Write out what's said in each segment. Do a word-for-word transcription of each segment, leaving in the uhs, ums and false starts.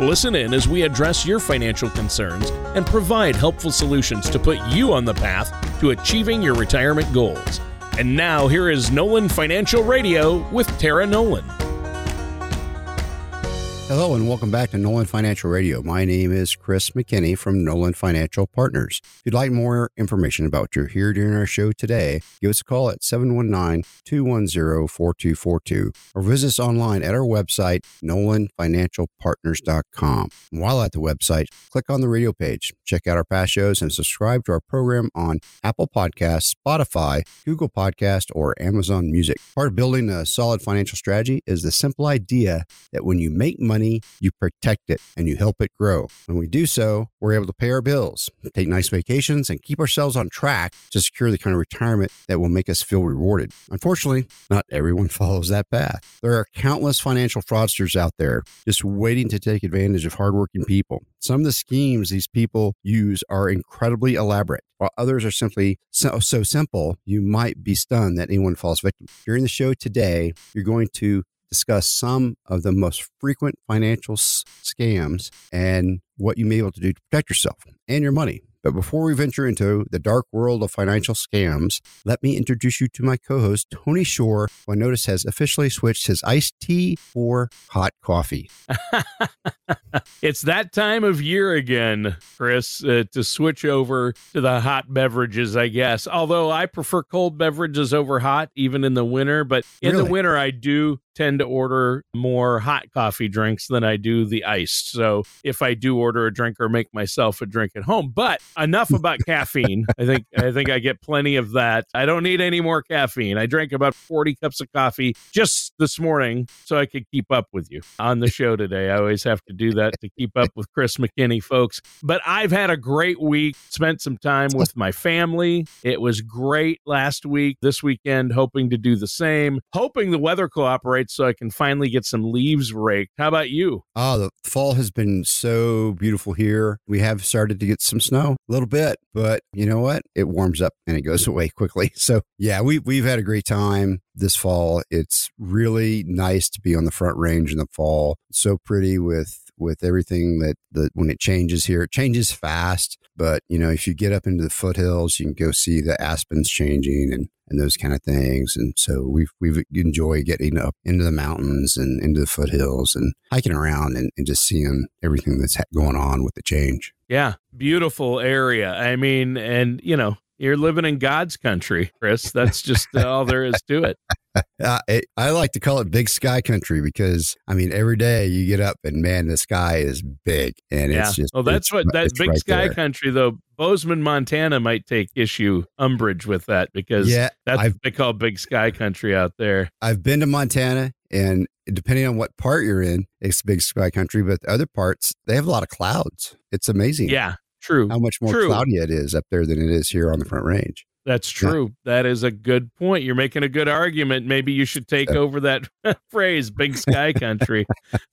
Listen in as we address your financial concerns and provide helpful solutions to put you on the path to achieving your retirement goals. And now, here is Nolan Financial Radio with Tara Nolan. Hello and welcome back to Nolan Financial Radio. My name is Chris McKinney from Nolan Financial Partners. If you'd like more information about what you're here during our show today, give us a call at seven one nine, two one zero, four two four two or visit us online at our website, nolan financial partners dot com. And while at the website, click on the radio page, check out our past shows, and subscribe to our program on Apple Podcasts, Spotify, Google Podcasts, or Amazon Music. Part of building a solid financial strategy is the simple idea that when you make money, Money, you protect it and you help it grow. When we do so, we're able to pay our bills, take nice vacations, and keep ourselves on track to secure the kind of retirement that will make us feel rewarded. Unfortunately, not everyone follows that path. There are countless financial fraudsters out there just waiting to take advantage of hardworking people. Some of the schemes these people use are incredibly elaborate, while others are simply so, so simple, you might be stunned that anyone falls victim. During the show today, you're going to discuss some of the most frequent financial s- scams and what you may be able to do to protect yourself and your money. But before we venture into the dark world of financial scams, let me introduce you to my co-host, Tony Shore, who I notice has officially switched his iced tea for hot coffee. It's that time of year again, Chris, uh, to switch over to the hot beverages, I guess. Although I prefer cold beverages over hot, even in the winter. But in really? the winter, I do tend to order more hot coffee drinks than I do the iced. So if I do order a drink or make myself a drink at home, but enough about caffeine. I think I think I get plenty of that. I don't need any more caffeine. I drank about forty cups of coffee just this morning so I could keep up with you on the show today. I always have to do that to keep up with Chris McKinney, folks. But I've had a great week, spent some time with my family. It was great last week. This weekend, hoping to do the same, hoping the weather cooperates so I can finally get some leaves raked. How about you? Oh, the fall has been so beautiful here. We have started to get some snow, a little bit, but you know what? It warms up and it goes away quickly. So yeah, we, we've had a great time this fall. It's really nice to be on the Front Range in the fall. It's so pretty with with everything that the, when it changes here, it changes fast. But, you know, if you get up into the foothills, you can go see the aspens changing and, and those kind of things. And so we've, we've enjoyed getting up into the mountains and into the foothills and hiking around and, and just seeing everything that's going on with the change. Yeah. Beautiful area. I mean, and, you know, you're living in God's country, Chris. That's just all there is to it. Uh, it, I like to call it big sky country because, I mean, every day you get up and, man, the sky is big. And yeah. it's just. Well, that's what that big right sky there. Country, though. Bozeman, Montana might take issue umbrage with that because yeah, that's I've, what they call big sky country out there. I've been to Montana, and depending on what part you're in, it's big sky country. But the other parts, they have a lot of clouds. It's amazing. Yeah. True. How much more True. cloudy it is up there than it is here on the Front Range. That's true. Yeah. That is a good point. You're making a good argument. Maybe you should take so. over that phrase, big sky country.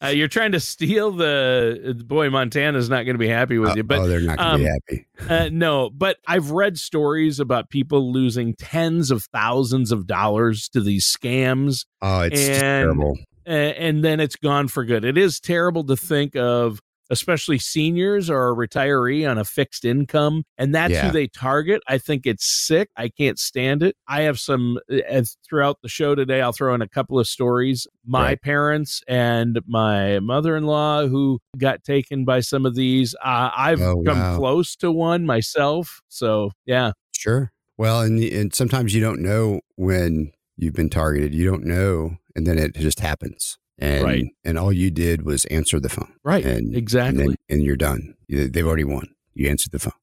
uh, you're trying to steal the, boy, Montana's not going to be happy with oh, you. But, oh, they're not going to um, be happy. uh, no, but I've read stories about people losing tens of thousands of dollars to these scams. Oh, it's and, terrible. Uh, and then it's gone for good. It is terrible to think of. Especially seniors or a retiree on a fixed income. And that's yeah. who they target. I think it's sick. I can't stand it. I have some, as throughout the show today, I'll throw in a couple of stories. My right. parents and my mother-in-law who got taken by some of these. Uh, I've oh, come wow. close to one myself. So, yeah. Sure. Well, and, and sometimes you don't know when you've been targeted. You don't know. And then it just happens. And, right. and all you did was answer the phone. Right. And, exactly. And, then, and you're done. They've already won. You answered the phone.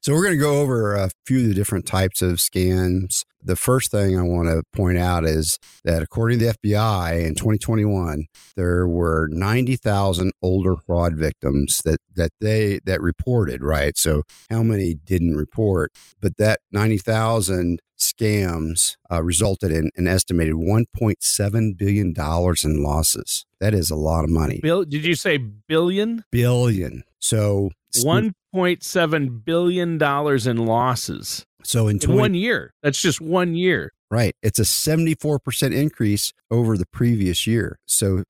So we're going to go over a few of the different types of scams. The first thing I want to point out is that according to the F B I in twenty twenty-one, there were ninety thousand older fraud victims that, that they that reported, right? So how many didn't report? But that ninety thousand scams uh, resulted in an estimated one point seven billion dollars in losses. That is a lot of money. Bill, did you say billion? Billion. So one point seven billion dollars in losses. So in, 20- in one year, that's just one year. Right. It's a seventy-four percent increase over the previous year. So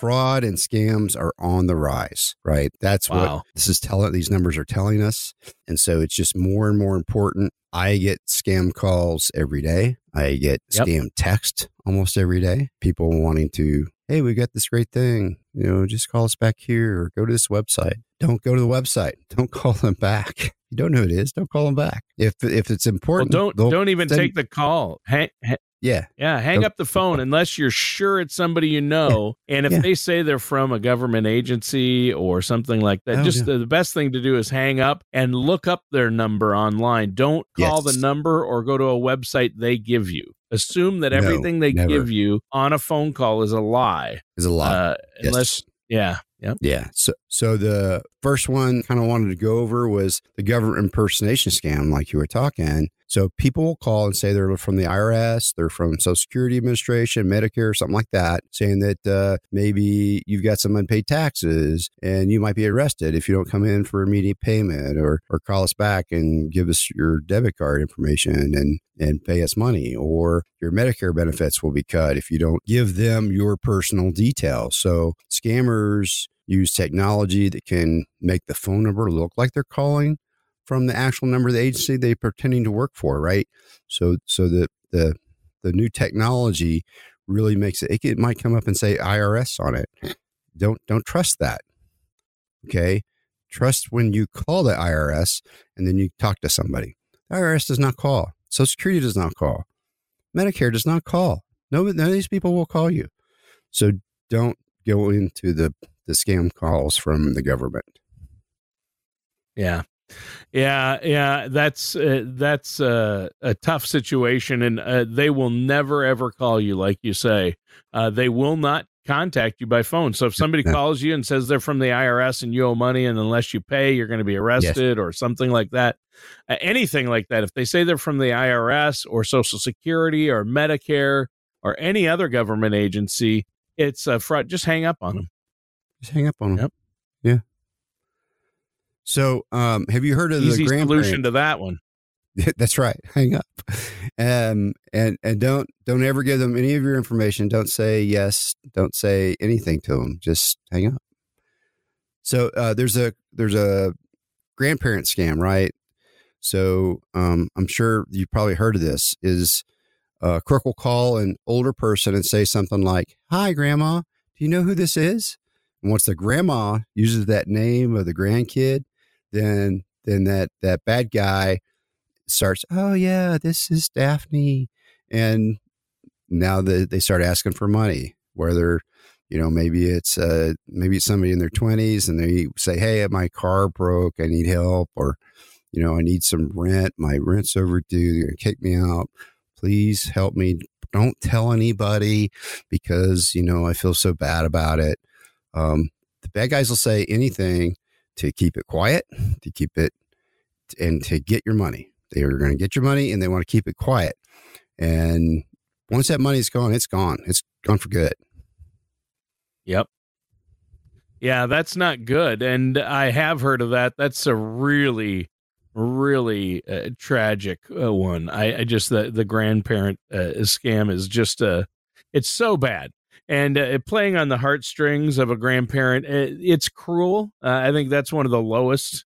fraud and scams are on the rise, right? That's wow. what this is telling, these numbers are telling us. And so it's just more and more important. I get scam calls every day. I get yep. scam text almost every day. People wanting to, hey, we got this great thing. You know, just call us back here or go to this website. Don't go to the website. Don't call them back. You don't know who it is. Don't call them back. If if it's important, well, don't don't even send, take the call. Hang, ha- yeah, yeah. Hang don't, up the phone unless you're sure it's somebody you know. Yeah, and if yeah. they say they're from a government agency or something like that, oh, just yeah. the, the best thing to do is hang up and look up their number online. Don't call yes. the number or go to a website they give you. Assume that everything no, they never. give you on a phone call is a lie. Is a lie. Uh, yes. Unless, yeah. Yep. Yeah. So so the first one kind of wanted to go over was the government impersonation scam, like you were talking. So people will call and say they're from the I R S, they're from Social Security Administration, Medicare, something like that, saying that uh, maybe you've got some unpaid taxes and you might be arrested if you don't come in for immediate payment or or call us back and give us your debit card information and, and pay us money, or your Medicare benefits will be cut if you don't give them your personal details. So scammers use technology that can make the phone number look like they're calling from the actual number of the agency they're pretending to work for, right? So so the the, the new technology really makes it, it, it might come up and say I R S on it. Don't don't trust that, okay? Trust when you call the I R S and then you talk to somebody. The I R S does not call. Social Security does not call. Medicare does not call. No, none of these people will call you. So don't go into the, the scam calls from the government. Yeah. Yeah, yeah, that's uh, that's uh, a tough situation, and uh, they will never ever call you, like you say. Uh, they will not contact you by phone. So if somebody no. calls you and says they're from the I R S and you owe money, and unless you pay, you're going to be arrested yes. or something like that, uh, anything like that. If they say they're from the I R S or Social Security or Medicare or any other government agency, it's a fraud. Just hang up on them. Just hang up on them. Yep. Yeah. So, um, have you heard of Easy the Graham solution to that one? That's right. Hang up. Um, and, and don't, don't ever give them any of your information. Don't say yes. Don't say anything to them. Just hang up. So, uh, there's a, there's a grandparent scam, right? So, um, I'm sure you probably heard of this. Is a crook will call an older person and say something like, hi, grandma, do you know who this is? And once the grandma uses that name of the grandkid, then then that, that bad guy starts, oh, yeah, this is Daphne. And now the, they start asking for money, whether, you know, maybe it's uh, maybe it's somebody in their twenties and they say, hey, my car broke. I need help. Or, you know, I need some rent. My rent's overdue. They're going to kick me out. Please help me. Don't tell anybody because, you know, I feel so bad about it. Um, the bad guys will say anything to keep it quiet, to keep it and to get your money. They are going to get your money and they want to keep it quiet. And once that money is gone, it's gone. It's gone for good. Yep. Yeah, that's not good. And I have heard of that. That's a really, really uh, tragic uh, one. I, I just, the, the grandparent uh, scam is just, uh, it's so bad. And uh, playing on the heartstrings of a grandparent, it, it's cruel. Uh, I think that's one of the lowest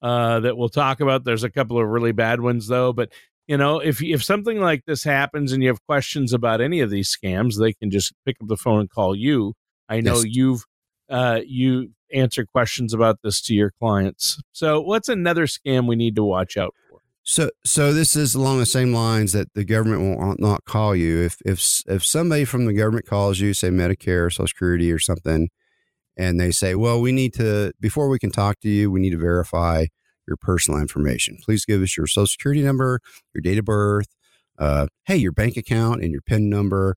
uh, that we'll talk about. There's a couple of really bad ones, though. But, you know, if if something like this happens and you have questions about any of these scams, they can just pick up the phone and call you. I know yes. you've uh, you answered questions about this to your clients. So what's another scam we need to watch out for? So, so this is along the same lines that the government will not call you. If, if, if somebody from the government calls you, say Medicare or Social Security or something, and they say, well, we need to, before we can talk to you, we need to verify your personal information. Please give us your social security number, your date of birth, uh, hey, your bank account and your PIN number.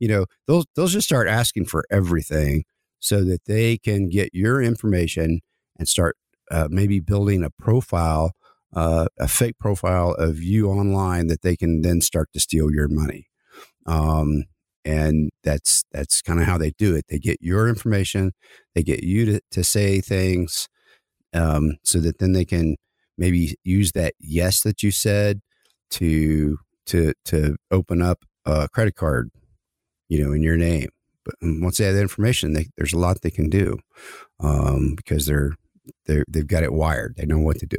You know, they'll, they'll just start asking for everything so that they can get your information and start uh, maybe building a profile, uh, a fake profile of you online that they can then start to steal your money. Um, and that's, that's kind of how they do it. They get your information, they get you to, to say things, um, so that then they can maybe use that yes that you said to, to, to open up a credit card, you know, in your name. But once they have that information, they, there's a lot they can do, um, because they're, they're, they've got it wired. They know what to do.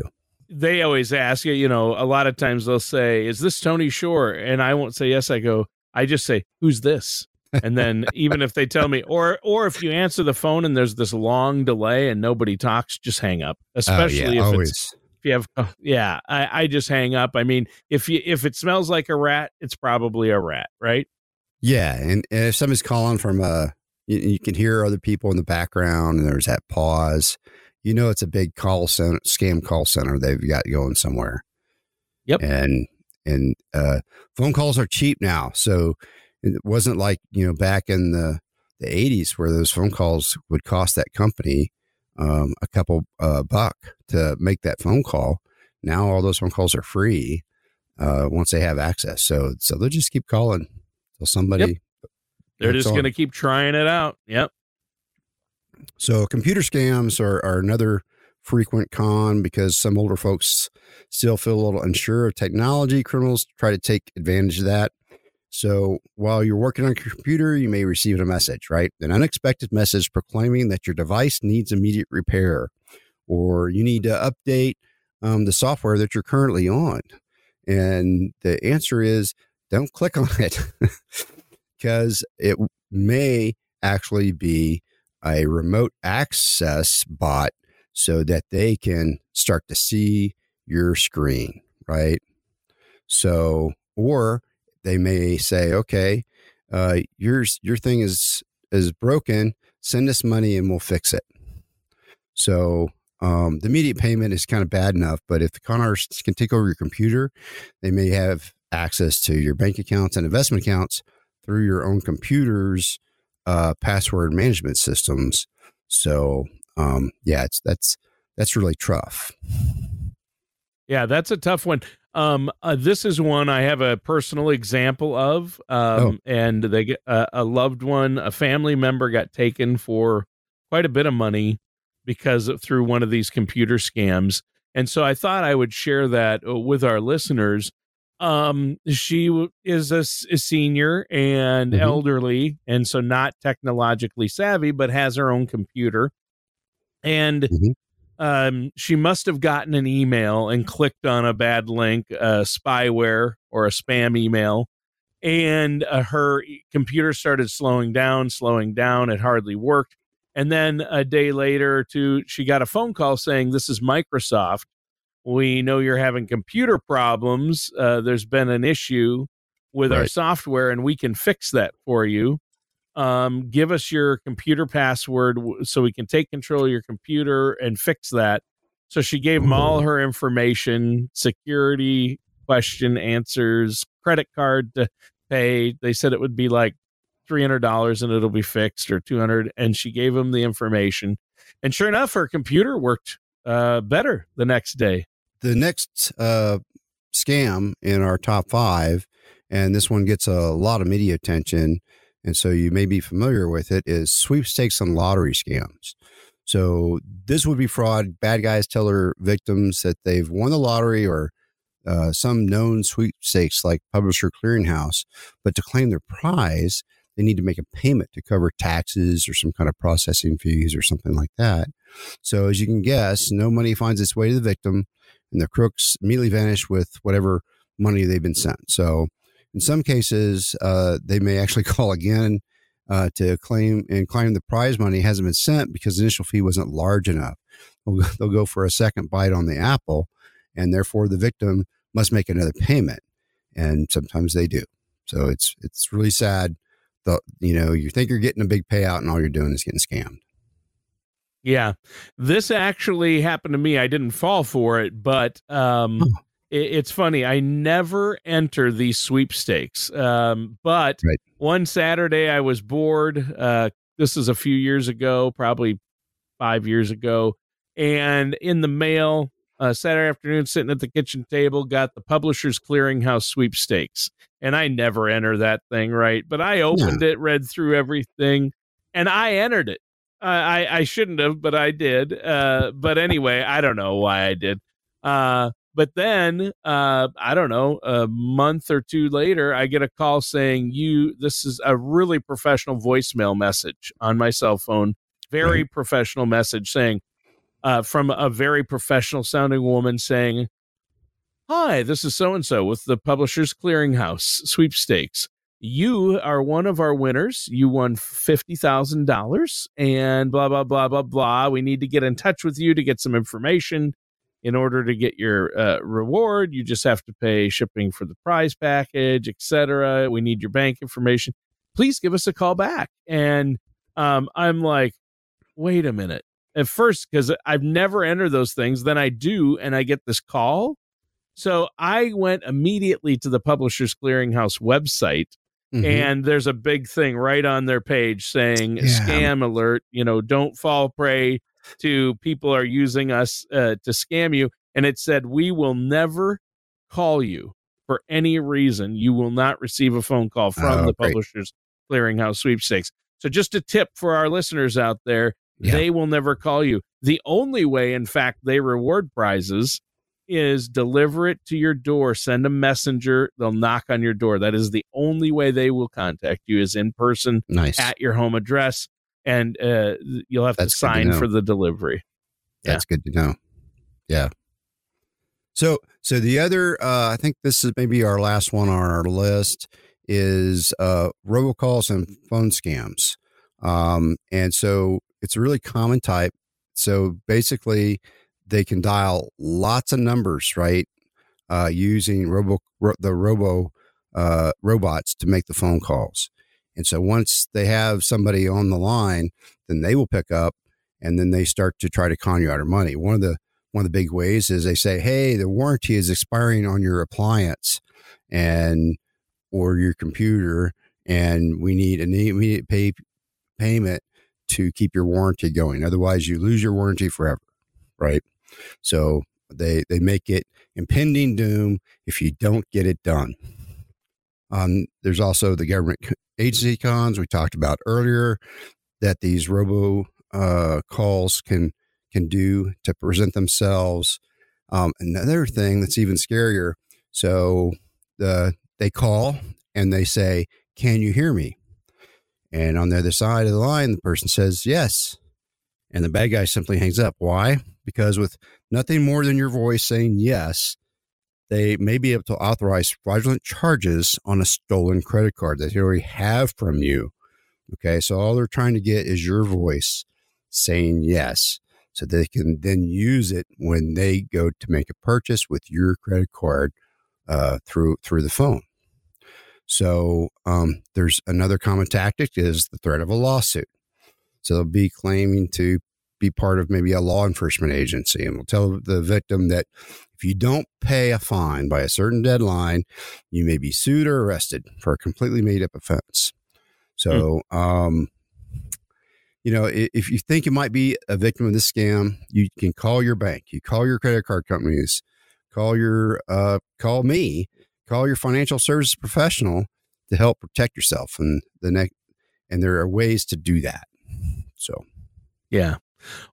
They always ask you, you know, a lot of times they'll say, is this Tony Shore? And I won't say yes. I go, I just say, who's this? And then even if they tell me, or, or if you answer the phone and there's this long delay and nobody talks, just hang up. Especially uh, yeah, if it's, if you have, oh, yeah, I, I just hang up. I mean, if you, if it smells like a rat, it's probably a rat, right? Yeah. And, and if somebody's calling from a, you, you can hear other people in the background and there's that pause, you know, it's a big call center, scam call center they've got going somewhere. Yep. And, and, uh, phone calls are cheap now. So it wasn't like, you know, back in the, the eighties where those phone calls would cost that company, um, a couple, uh, buck to make that phone call. Now all those phone calls are free, uh, once they have access. So, so they'll just keep calling till somebody. Yep. They're just going to keep trying it out. Yep. So computer scams are, are another frequent con because some older folks still feel a little unsure of technology. Criminals try to take advantage of that. So while you're working on a computer, you may receive a message, right? An unexpected message proclaiming that your device needs immediate repair, or you need to update um, the software that you're currently on. And the answer is don't click on it because it may actually be a remote access bot so that they can start to see your screen, right? So, or they may say, okay, uh, yours, your thing is, is broken. Send us money and we'll fix it. So, um, the immediate payment is kind of bad enough, but if the con artists can take over your computer, they may have access to your bank accounts and investment accounts through your own computers, Uh, password management systems. So, um, yeah, it's, that's, that's really tough. Yeah, that's a tough one. Um, uh, this is one I have a personal example of, um, oh. and they, uh, a loved one, a family member got taken for quite a bit of money because of, through one of these computer scams. And so I thought I would share that with our listeners. Um, she is a, a senior and mm-hmm. elderly, and so not technologically savvy, but has her own computer. And mm-hmm. um, she must have gotten an email and clicked on a bad link, uh, spyware or a spam email, and uh, her computer started slowing down, slowing down. It hardly worked. And then a day later, too, she got a phone call saying, "This is Microsoft. We know you're having computer problems. Uh, there's been an issue with right. our software, and we can fix that for you. Um, give us your computer password w- so we can take control of your computer and fix that." So she gave them all her information, security question answers, credit card to pay. They said it would be like three hundred dollars and it'll be fixed, or two hundred dollars. And she gave them the information. And sure enough, her computer worked uh, better the next day. The next uh, scam in our top five, and this one gets a lot of media attention, and so you may be familiar with it, is sweepstakes and lottery scams. So this would be fraud. Bad guys tell their victims that they've won the lottery or uh, some known sweepstakes like Publishers Clearing House, but to claim their prize, they need to make a payment to cover taxes or some kind of processing fees or something like that. So as you can guess, no money finds its way to the victim, and the crooks immediately vanish with whatever money they've been sent. So in some cases, uh, they may actually call again uh, to claim and claim the prize money hasn't been sent because the initial fee wasn't large enough. They'll, they'll go for a second bite on the apple, and therefore the victim must make another payment. And sometimes they do. So it's, it's really sad. The, you know, you think you're getting a big payout and all you're doing is getting scammed. Yeah, this actually happened to me. I didn't fall for it, but um, it, it's funny. I never enter these sweepstakes. Um, but right. one Saturday I was bored. Uh, this is a few years ago, probably five years ago. And in the mail, uh, Saturday afternoon, sitting at the kitchen table, got the Publishers Clearing House sweepstakes. And I never enter that thing, right? But I opened yeah. it, read through everything, and I entered it. Uh, I, I shouldn't have, but I did. Uh, but anyway, I don't know why I did. Uh, but then, uh, I don't know, a month or two later, I get a call saying, you, this is a really professional voicemail message on my cell phone. Very right. professional message saying, uh, from a very professional sounding woman saying, hi, this is so-and-so with the Publishers Clearing House sweepstakes. You are one of our winners. You won fifty thousand dollars and blah, blah, blah, blah, blah. We need to get in touch with you to get some information in order to get your uh, reward. You just have to pay shipping for the prize package, et cetera. We need your bank information. Please give us a call back. And um, I'm like, wait a minute. At first, because I've never entered those things. Then I do, and I get this call. So I went immediately to the Publishers Clearing House website. Mm-hmm. And there's a big thing right on their page saying yeah. scam alert, you know, don't fall prey to people are using us uh, to scam you. And it said, we will never call you for any reason. You will not receive a phone call from oh, the great. Publishers Clearing House sweepstakes. So just a tip for our listeners out there. Yeah. They will never call you. The only way, in fact, they reward prizes is deliver it to your door, send a messenger, they'll knock on your door. That is the only way they will contact you is in person nice. At your home address, and uh, you'll have That's to sign to for the delivery. That's yeah. good to know. Yeah. So so the other, uh, I think this is maybe our last one on our list, is uh, robocalls and phone scams. Um, and so it's a really common type. So basically, they can dial lots of numbers, right? Uh, using robo ro- the robo uh, robots to make the phone calls. And so once they have somebody on the line, then they will pick up, and then they start to try to con you out of money. One of the one of the big ways is they say, "Hey, the warranty is expiring on your appliance, and or your computer, and we need an immediate pay- payment to keep your warranty going. Otherwise, you lose your warranty forever." Right. So they they make it impending doom if you don't get it done. Um, there's also the government agency cons we talked about earlier that these robo uh, calls can can do to present themselves. Um, another thing that's even scarier. So the they call and they say, "Can you hear me?" And on the other side of the line, the person says, "Yes." And the bad guy simply hangs up. Why? Because with nothing more than your voice saying yes, they may be able to authorize fraudulent charges on a stolen credit card that they already have from you. Okay, so all they're trying to get is your voice saying yes, so they can then use it when they go to make a purchase with your credit card uh, through through the phone. So um, there's another common tactic is the threat of a lawsuit. So they'll be claiming to be part of maybe a law enforcement agency and will tell the victim that if you don't pay a fine by a certain deadline, you may be sued or arrested for a completely made up offense. So, mm. um, you know, if, if you think you might be a victim of this scam, you can call your bank, you call your credit card companies, call your, uh, call me, call your financial services professional to help protect yourself. And the next, and there are ways to do that. So, yeah,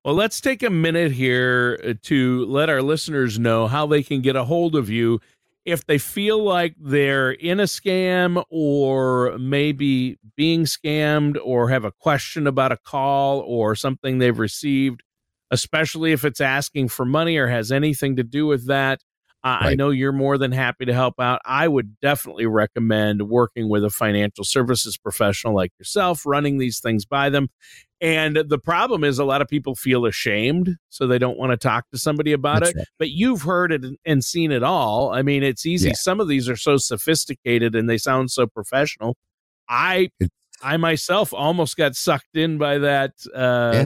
well, let's take a minute here to let our listeners know how they can get a hold of you if they feel like they're in a scam or maybe being scammed or have a question about a call or something they've received, especially if it's asking for money or has anything to do with that. Uh, right. I know you're more than happy to help out. I would definitely recommend working with a financial services professional like yourself, running these things by them. And the problem is a lot of people feel ashamed, so they don't want to talk to somebody about That's it. Right. But you've heard it and seen it all. I mean, it's easy. Yeah. Some of these are so sophisticated and they sound so professional. I, I myself almost got sucked in by that uh, yeah.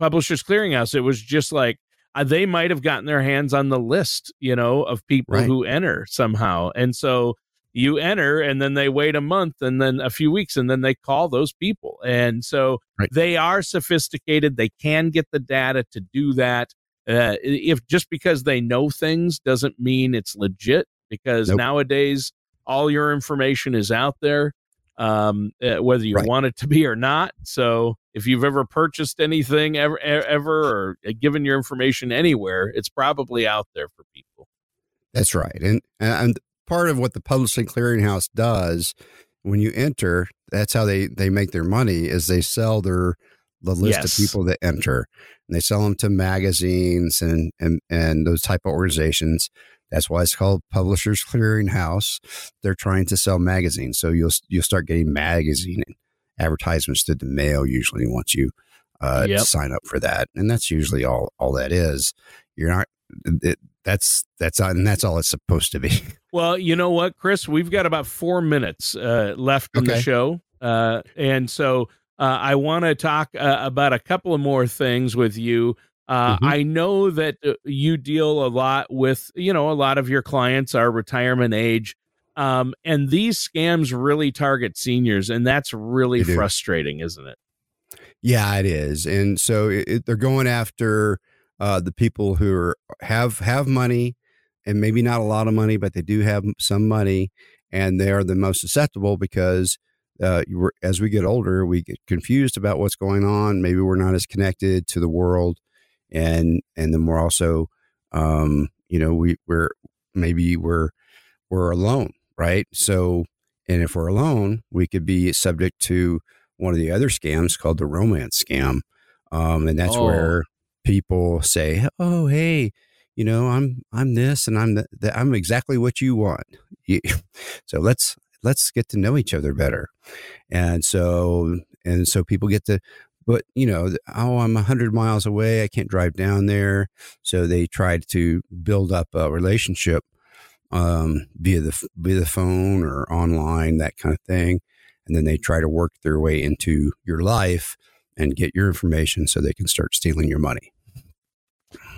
Publishers Clearing House, it was just like uh, they might have gotten their hands on the list, you know, of people right. who enter somehow. And so you enter and then they wait a month and then a few weeks and then they call those people. And so right. they are sophisticated. They can get the data to do that. Uh, if just because they know things doesn't mean it's legit, because nope. nowadays all your information is out there, um, uh, whether you right. want it to be or not. So if you've ever purchased anything ever, ever, or given your information anywhere, it's probably out there for people. That's right. And, and part of what the Publishing Clearinghouse does when you enter, that's how they, they make their money, is they sell their the list yes. of people that enter, and they sell them to magazines and, and, and those type of organizations. That's why it's called Publishers Clearing House. They're trying to sell magazines. So you'll, you'll start getting magazine advertisements through the mail usually once you uh, yep. sign up for that. And that's usually all, all that is. You're not, it, that's, that's, and that's all it's supposed to be. Well, you know what, Chris, we've got about four minutes uh, left in okay. the show. Uh, and so, Uh, I want to talk uh, about a couple of more things with you. Uh, mm-hmm. I know that uh, you deal a lot with, you know, a lot of your clients are retirement age, um, and these scams really target seniors, and that's really they frustrating, do. Isn't it? Yeah, it is. And so it, it, they're going after uh, the people who are, have have money, and maybe not a lot of money, but they do have some money, and they are the most susceptible because Uh, you were, as we get older, we get confused about what's going on. Maybe we're not as connected to the world. And, and then we're also, um, you know, we, we're, maybe we're, we're alone. Right. So, and if we're alone, we could be subject to one of the other scams called the romance scam. Um, and that's oh. where people say, oh, hey, you know, I'm, I'm this, and I'm the, the, I'm exactly what you want. So let's, let's get to know each other better. And so, and so people get to, but you know, oh, I'm a hundred miles away. I can't drive down there. So they tried to build up a relationship, um, via the, via the phone or online, that kind of thing. And then they try to work their way into your life and get your information so they can start stealing your money.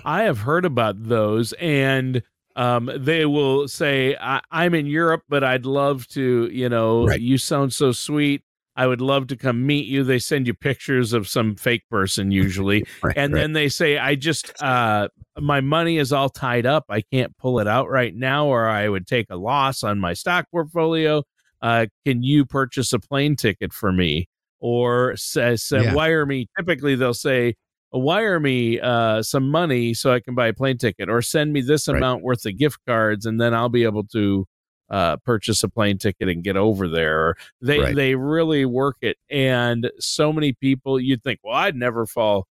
I have heard about those, and Um, they will say, I- I'm in Europe, but I'd love to, you know, right. you sound so sweet. I would love to come meet you. They send you pictures of some fake person usually. right, and right. then they say, I just, uh, my money is all tied up. I can't pull it out right now, or I would take a loss on my stock portfolio. Uh, can you purchase a plane ticket for me? Or say, say yeah. wire me. Typically they'll say, wire me uh, some money so I can buy a plane ticket, or send me this amount right. worth of gift cards, and then I'll be able to uh, purchase a plane ticket and get over there. They right. they really work it. And so many people, you'd think, well, I'd never fall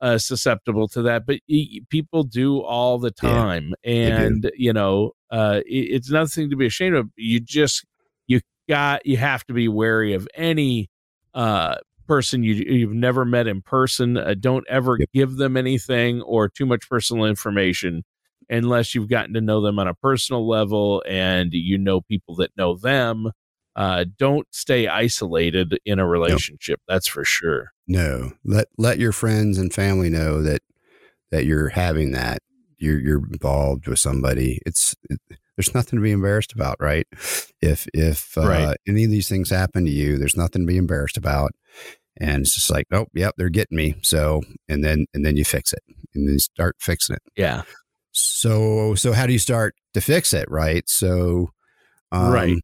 uh, susceptible to that. But e- people do all the time. Yeah, and, you know, uh, it, it's nothing to be ashamed of. You just, you got, you have to be wary of any uh person you, you've never met in person. Uh, don't ever yep. give them anything or too much personal information unless you've gotten to know them on a personal level and you know people that know them. Uh, don't stay isolated in a relationship. Nope. That's for sure. No, let let your friends and family know that that you're having that. You're you're involved with somebody. It's it, there's nothing to be embarrassed about, right? If if uh, right. any of these things happen to you, there's nothing to be embarrassed about. And it's just like, oh, yep, they're getting me. So, and then, and then you fix it, and then you start fixing it. Yeah. So, so how do you start to fix it? Right. So, um, right.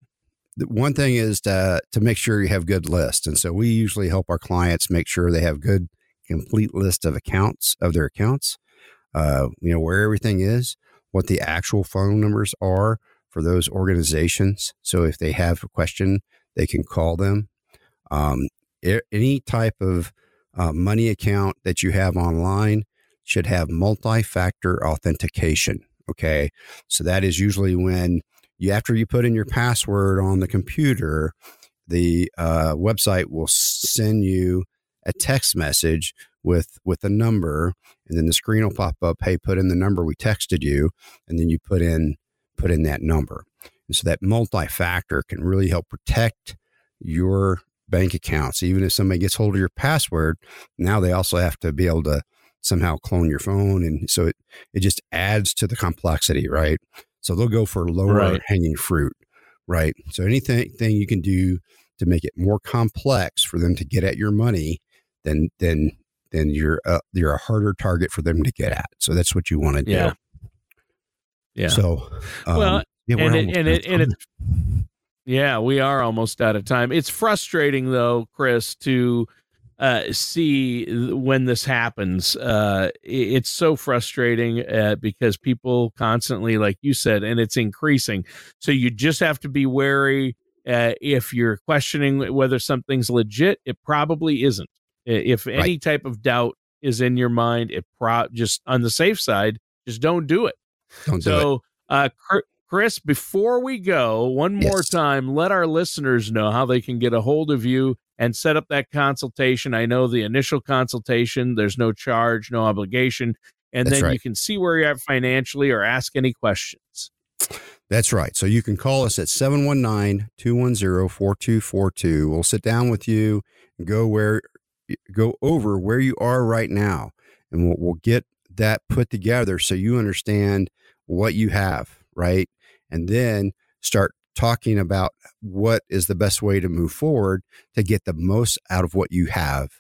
The one thing is to, to make sure you have good lists. And so we usually help our clients make sure they have good, complete list of accounts of their accounts, uh, you know, where everything is, what the actual phone numbers are for those organizations. So if they have a question, they can call them. Um, Any type of uh, money account that you have online should have multi-factor authentication. Okay. So that is usually when you, after you put in your password on the computer, the uh, website will send you a text message with, with a number, and then the screen will pop up. Hey, put in the number we texted you. And then you put in, put in that number. And so that multi-factor can really help protect your bank accounts. Even if somebody gets hold of your password, now they also have to be able to somehow clone your phone. And so it, it just adds to the complexity, right? So they'll go for lower right. hanging fruit, right? So anything thing you can do to make it more complex for them to get at your money, then then then you're a, you're a harder target for them to get at. So that's what you want to do. Yeah. Yeah. So um, well, yeah, and it, and it, and it, yeah, we are almost out of time. It's frustrating though, Chris, to uh, see when this happens. Uh, it's so frustrating uh, because people constantly, like you said, and it's increasing. So you just have to be wary. Uh, if you're questioning whether something's legit, it probably isn't. If any right. type of doubt is in your mind, it pro- just on the safe side, just don't do it. Don't so, do it. Uh, Chris, before we go, one yes. more time, let our listeners know how they can get a hold of you and set up that consultation. I know the initial consultation, there's no charge, no obligation, and That's then right. you can see where you're at financially or ask any questions. That's right. So you can call us at seven one nine, two one zero, four two four two. We'll sit down with you and go where, go over where you are right now, and we'll, we'll get that put together so you understand what you have, right? And then start talking about what is the best way to move forward to get the most out of what you have,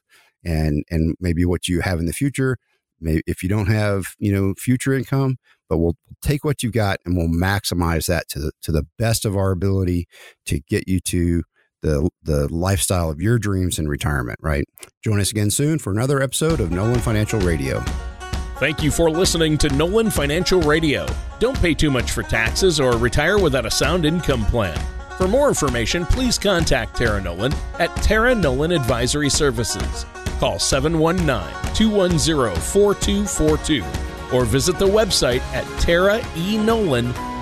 and and maybe what you have in the future. Maybe if you don't have, you know, future income, but we'll take what you've got and we'll maximize that to the, to the best of our ability to get you to the, the lifestyle of your dreams in retirement, right? Join us again soon for another episode of Nolan Financial Radio. Thank you for listening to Nolan Financial Radio. Don't pay too much for taxes or retire without a sound income plan. For more information, please contact Tara Nolan at Tara Nolan Advisory Services. Call seven one nine, two one zero, four two four two or visit the website at tara e nolan